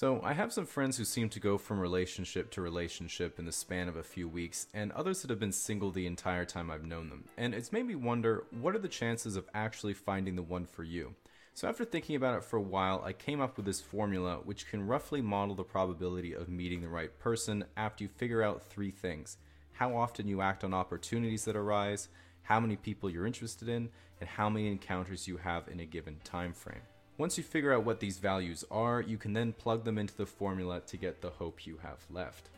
So I have some friends who seem to go from relationship to relationship in the span of a few weeks, and others that have been single the entire time I've known them. And it's made me wonder, what are the chances of actually finding the one for you? So after thinking about it for a while, I came up with this formula which can roughly model the probability of meeting the right person after you figure out three things: how often you act on opportunities that arise, how many people you're interested in, and how many encounters you have in a given time frame. Once you figure out what these values are, you can then plug them into the formula to get the hope you have left.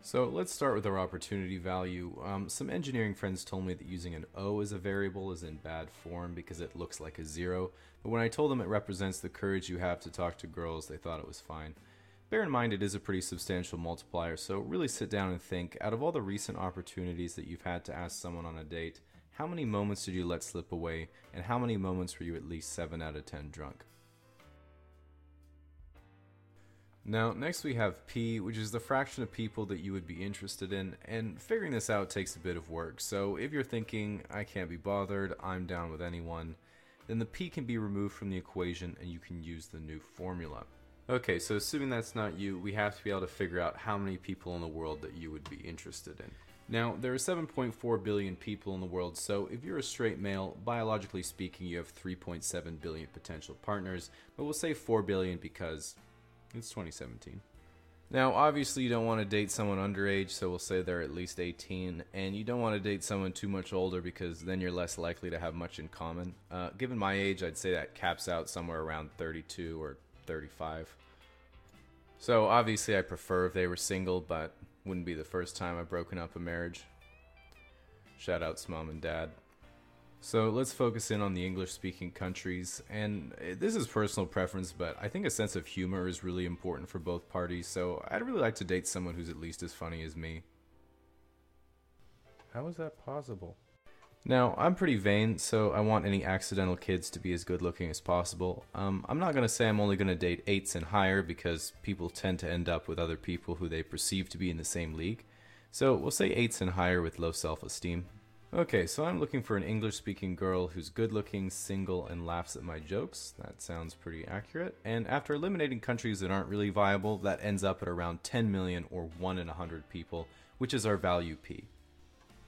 So let's start with our opportunity value. Some engineering friends told me that using an O as a variable is in bad form because it looks like a zero, but when I told them it represents the courage you have to talk to girls, they thought it was fine. Bear in mind it is a pretty substantial multiplier, so really sit down and think, out of all the recent opportunities that you've had to ask someone on a date, how many moments did you let slip away, and how many moments were you at least 7 out of 10 drunk? Now, next we have P, which is the fraction of people that you would be interested in, and figuring this out takes a bit of work, so if you're thinking, I can't be bothered, I'm down with anyone, then the P can be removed from the equation and you can use the new formula. Okay, so assuming that's not you, we have to be able to figure out how many people in the world that you would be interested in. Now, there are 7.4 billion people in the world, so if you're a straight male, biologically speaking, you have 3.7 billion potential partners, but we'll say 4 billion because it's 2017. Now, obviously, you don't want to date someone underage, so we'll say they're at least 18, and you don't want to date someone too much older because then you're less likely to have much in common. Given my age, I'd say that caps out somewhere around 32 or 35. So, obviously, I prefer if they were single, but wouldn't be the first time I've broken up a marriage. Shout out to mom and dad. So let's focus in on the English-speaking countries, and this is personal preference, but I think a sense of humor is really important for both parties, so I'd really like to date someone who's at least as funny as me. How is that possible? Now, I'm pretty vain, so I want any accidental kids to be as good looking as possible. I'm not going to say I'm only going to date 8s and higher because people tend to end up with other people who they perceive to be in the same league. So we'll say 8s and higher with low self-esteem. Okay, so I'm looking for an English-speaking girl who's good-looking, single, and laughs at my jokes. That sounds pretty accurate. And after eliminating countries that aren't really viable, that ends up at around 10 million or 1 in 100 people, which is our value P.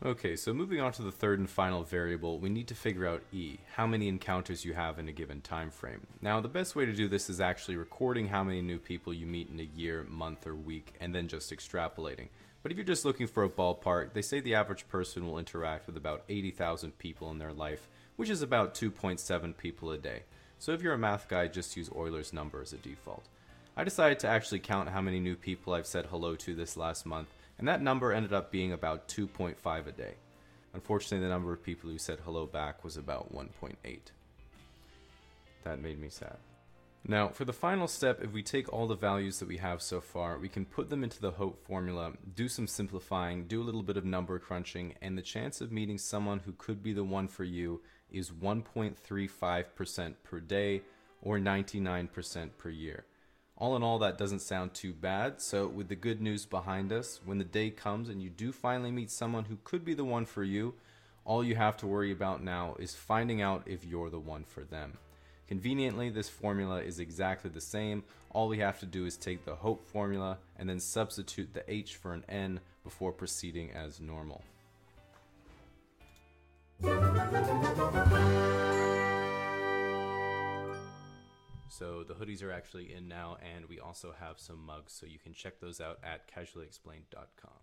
Okay, so moving on to the third and final variable, we need to figure out E, how many encounters you have in a given time frame. Now, the best way to do this is actually recording how many new people you meet in a year, month, or week, and then just extrapolating. But if you're just looking for a ballpark, they say the average person will interact with about 80,000 people in their life, which is about 2.7 people a day. So if you're a math guy, just use Euler's number as a default. I decided to actually count how many new people I've said hello to this last month, and that number ended up being about 2.5 a day. Unfortunately, the number of people who said hello back was about 1.8. That made me sad. Now, for the final step, if we take all the values that we have so far, we can put them into the hope formula, do some simplifying, do a little bit of number crunching, and the chance of meeting someone who could be the one for you is 1.35% per day or 99% per year. All in all, that doesn't sound too bad, so with the good news behind us, when the day comes and you do finally meet someone who could be the one for you, all you have to worry about now is finding out if you're the one for them. Conveniently, this formula is exactly the same. All we have to do is take the hope formula and then substitute the H for an N before proceeding as normal. So the hoodies are actually in now, and we also have some mugs, so you can check those out at casuallyexplained.com.